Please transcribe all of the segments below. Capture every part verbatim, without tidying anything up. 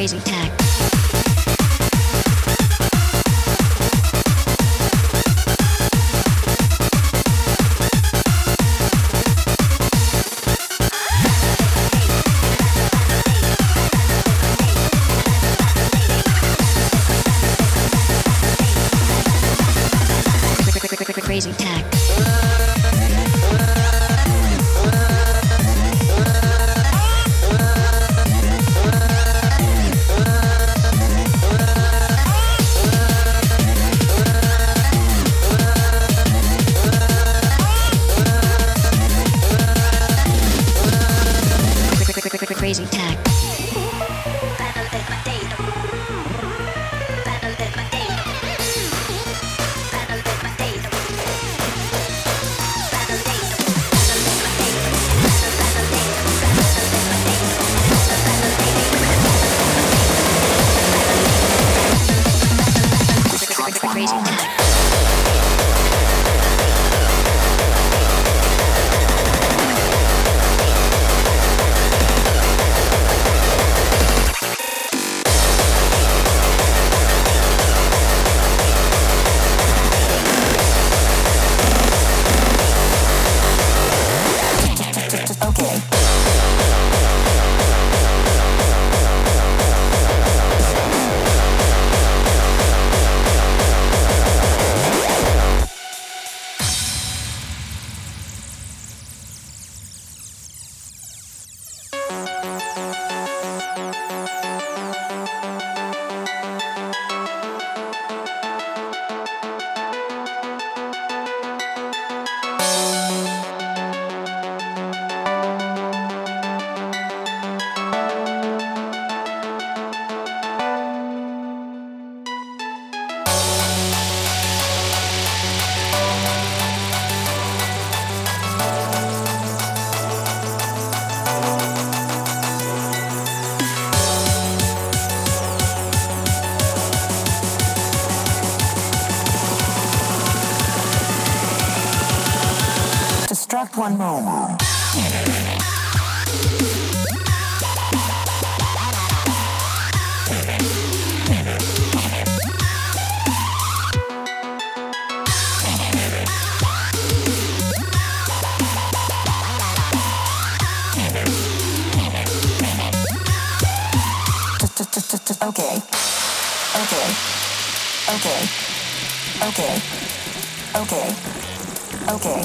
crazy tack. Crazy tack. Crazy tack. Battle that potato. Battle that potato. Battle that potato. Battle that potato. Battle that potato. Battle that potato. Battle that potato. Crazy tack. Just one moment. Okay. Okay. Okay. Okay. Okay. Okay. Okay.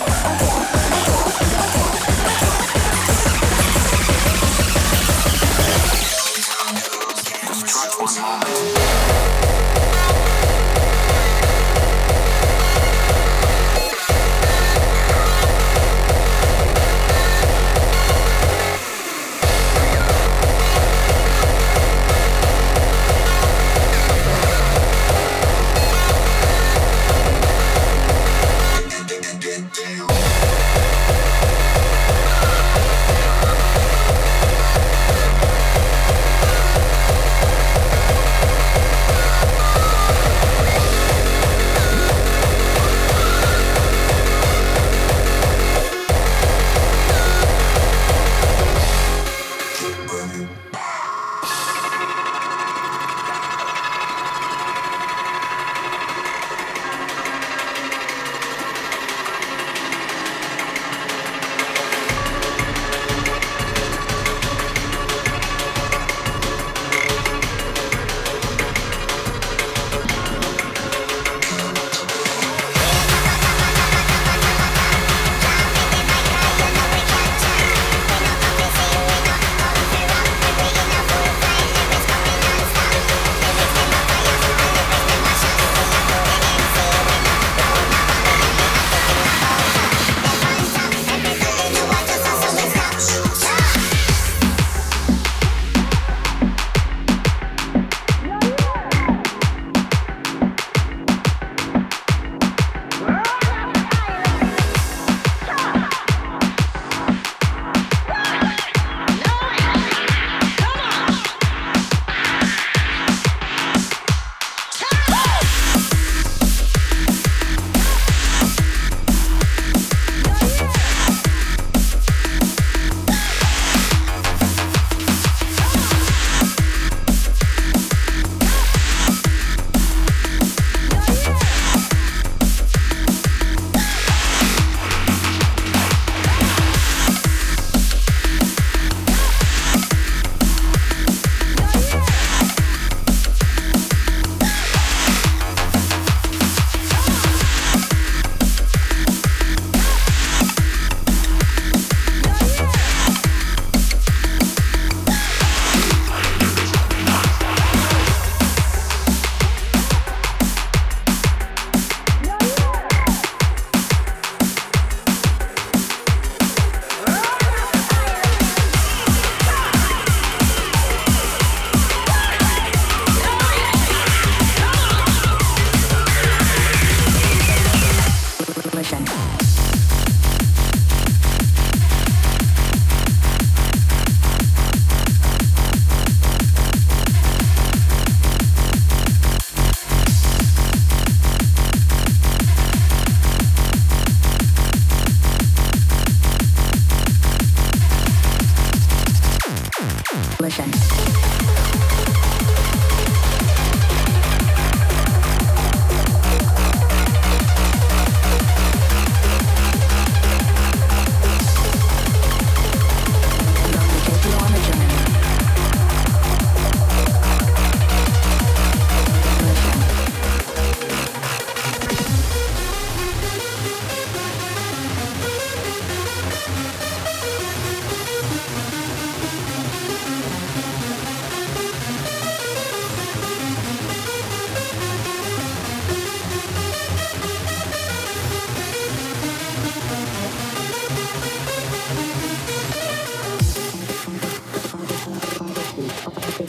Okay. Okay. Yeah. Oh,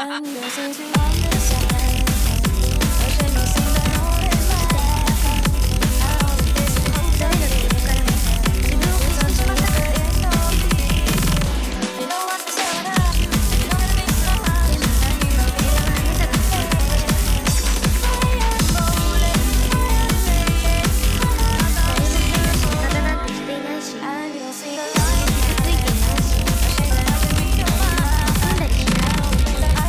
I'm losing to all the signs. I should be seen, but no one is my life. I hold it this and hold it that. You gotta make sense. You know it's not too much effort, it's no peace. You know what to say when I'm, you know how to make some love. And you know me, I'm not used to the fair. I am rolling, I am laying. I'm not using the result. Nothing but this being a sheep. I'm losing the light. You think it's nice. I should not have been real. I know that you know. I know.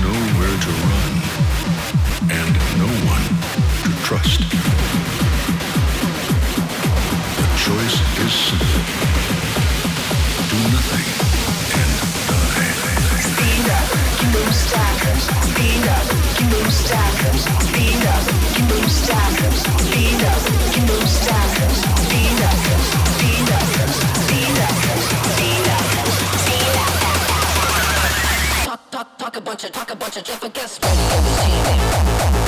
nowhere to run and no one to trust. The choice is simple. Do nothing and die. Speed up, you move stackers. Speed up, you move stackers. Speed up, you move stackers. Speed up, you move stackers. Speed up, speed up, speed up, speed up, speed up. Talk, talk, talk a bunch of, talk a bunch of, just for guess what?